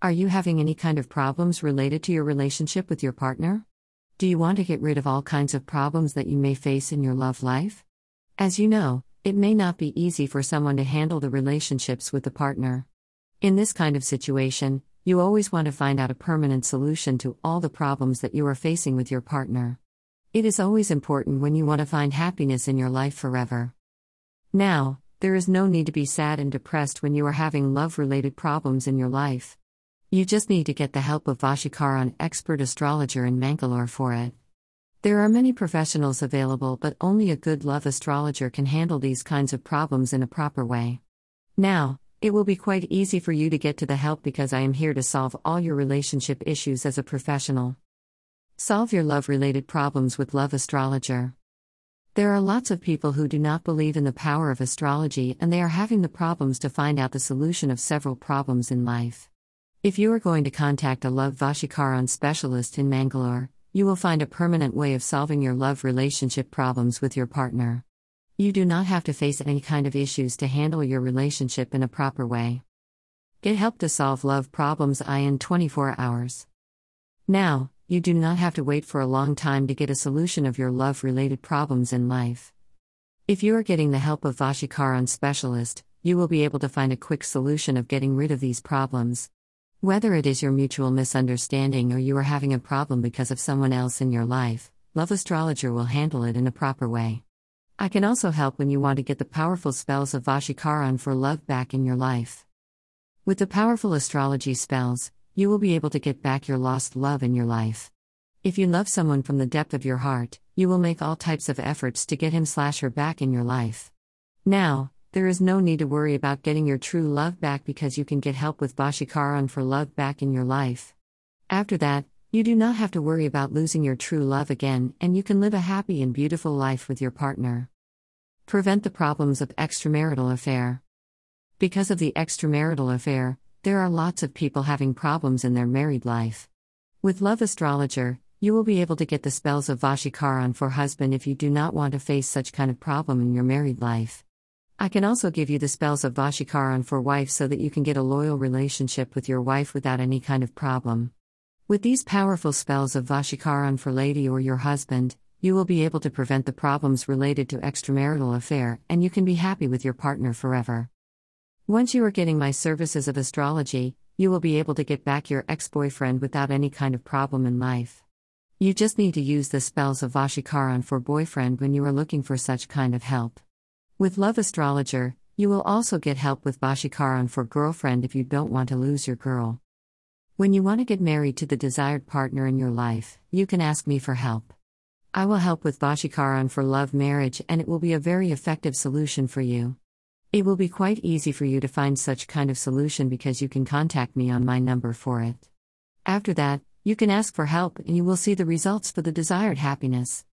Are you having any kind of problems related to your relationship with your partner? Do you want to get rid of all kinds of problems that you may face in your love life? As you know, it may not be easy for someone to handle the relationships with the partner. In this kind of situation, you always want to find out a permanent solution to all the problems that you are facing with your partner. It is always important when you want to find happiness in your life forever. Now, there is no need to be sad and depressed when you are having love-related problems in your life. You just need to get the help of Vashikaran, expert astrologer in Mangalore, for it. There are many professionals available, but only a good love astrologer can handle these kinds of problems in a proper way. Now, it will be quite easy for you to get to the help because I am here to solve all your relationship issues as a professional. Solve your love-related problems with Love Astrologer. There are lots of people who do not believe in the power of astrology, and they are having the problems to find out the solution of several problems in life. If you are going to contact a love Vashikaran specialist in Mangalore, you will find a permanent way of solving your love relationship problems with your partner. You do not have to face any kind of issues to handle your relationship in a proper way. Get help to solve love problems in 24 hours. Now, you do not have to wait for a long time to get a solution of your love-related problems in life. If you are getting the help of Vashikaran specialist, you will be able to find a quick solution of getting rid of these problems. Whether it is your mutual misunderstanding or you are having a problem because of someone else in your life, Love Astrologer will handle it in a proper way. I can also help when you want to get the powerful spells of Vashikaran for love back in your life. With the powerful astrology spells, you will be able to get back your lost love in your life. If you love someone from the depth of your heart, you will make all types of efforts to get him/her back in your life. Now, there is no need to worry about getting your true love back because you can get help with Vashikaran for love back in your life. After that, you do not have to worry about losing your true love again, and you can live a happy and beautiful life with your partner. Prevent the problems of extramarital affair. Because of the extramarital affair, there are lots of people having problems in their married life. With Love Astrologer, you will be able to get the spells of Vashikaran for husband if you do not want to face such kind of problem in your married life. I can also give you the spells of Vashikaran for wife so that you can get a loyal relationship with your wife without any kind of problem. With these powerful spells of Vashikaran for lady or your husband, you will be able to prevent the problems related to extramarital affair, and you can be happy with your partner forever. Once you are getting my services of astrology, you will be able to get back your ex-boyfriend without any kind of problem in life. You just need to use the spells of Vashikaran for boyfriend when you are looking for such kind of help. With Love Astrologer, you will also get help with Vashikaran for girlfriend if you don't want to lose your girl. When you want to get married to the desired partner in your life, you can ask me for help. I will help with Vashikaran for love marriage, and it will be a very effective solution for you. It will be quite easy for you to find such kind of solution because you can contact me on my number for it. After that, you can ask for help and you will see the results for the desired happiness.